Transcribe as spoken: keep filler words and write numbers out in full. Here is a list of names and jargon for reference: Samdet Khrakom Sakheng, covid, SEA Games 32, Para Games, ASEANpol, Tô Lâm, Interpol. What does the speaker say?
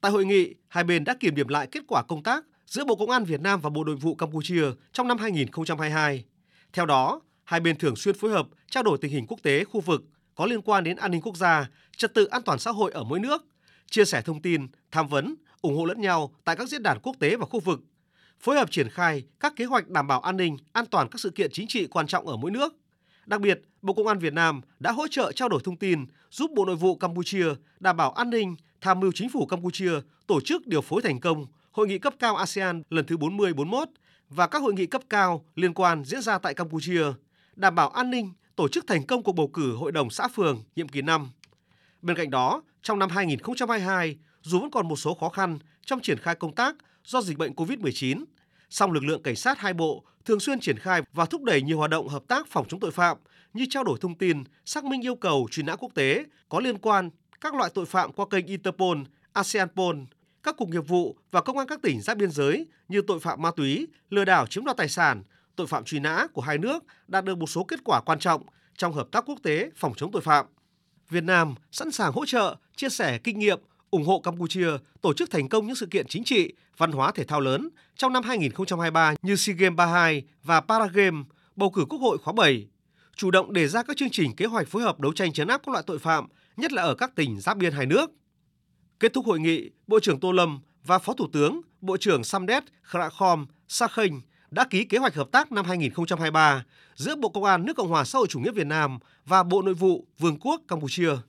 Tại hội nghị, hai bên đã kiểm điểm lại kết quả công tác giữa Bộ Công an Việt Nam và Bộ Nội vụ Campuchia trong năm hai nghìn không trăm hai mươi hai. Theo đó, hai bên thường xuyên phối hợp trao đổi tình hình quốc tế, khu vực có liên quan đến an ninh quốc gia, trật tự an toàn xã hội ở mỗi nước, chia sẻ thông tin, tham vấn, ủng hộ lẫn nhau tại các diễn đàn quốc tế và khu vực, phối hợp triển khai các kế hoạch đảm bảo an ninh, an toàn các sự kiện chính trị quan trọng ở mỗi nước. Đặc biệt, Bộ Công an Việt Nam đã hỗ trợ trao đổi thông tin, giúp Bộ Nội vụ Campuchia đảm bảo an ninh, tham mưu chính phủ Campuchia tổ chức điều phối thành công Hội nghị cấp cao a sê an lần thứ bốn mươi bốn mươi mốt và các hội nghị cấp cao liên quan diễn ra tại Campuchia, đảm bảo an ninh, tổ chức thành công cuộc bầu cử Hội đồng xã phường nhiệm kỳ năm. Bên cạnh đó, trong năm hai nghìn không trăm hai mươi hai, dù vẫn còn một số khó khăn trong triển khai công tác do dịch bệnh covid mười chín, song lực lượng cảnh sát hai bộ thường xuyên triển khai và thúc đẩy nhiều hoạt động hợp tác phòng chống tội phạm như trao đổi thông tin, xác minh yêu cầu truy nã quốc tế có liên quan các loại tội phạm qua kênh Interpol, ASEANpol, các cục nghiệp vụ và công an các tỉnh giáp biên giới như tội phạm ma túy, lừa đảo chiếm đoạt tài sản, tội phạm truy nã của hai nước đạt được một số kết quả quan trọng trong hợp tác quốc tế phòng chống tội phạm. Việt Nam sẵn sàng hỗ trợ, chia sẻ kinh nghiệm, ủng hộ Campuchia tổ chức thành công những sự kiện chính trị, văn hóa thể thao lớn trong năm hai nghìn không trăm hai mươi ba như SEA Games ba mươi hai và Para Games, bầu cử Quốc hội khóa bảy, chủ động đề ra các chương trình kế hoạch phối hợp đấu tranh trấn áp các loại tội phạm, nhất là ở các tỉnh giáp biên hai nước. Kết thúc hội nghị, Bộ trưởng Tô Lâm và Phó Thủ tướng, Bộ trưởng Samdet Khrakom Sakheng đã ký kế hoạch hợp tác năm hai nghìn không trăm hai mươi ba giữa Bộ Công an nước Cộng hòa xã hội chủ nghĩa Việt Nam và Bộ Nội vụ Vương quốc Campuchia.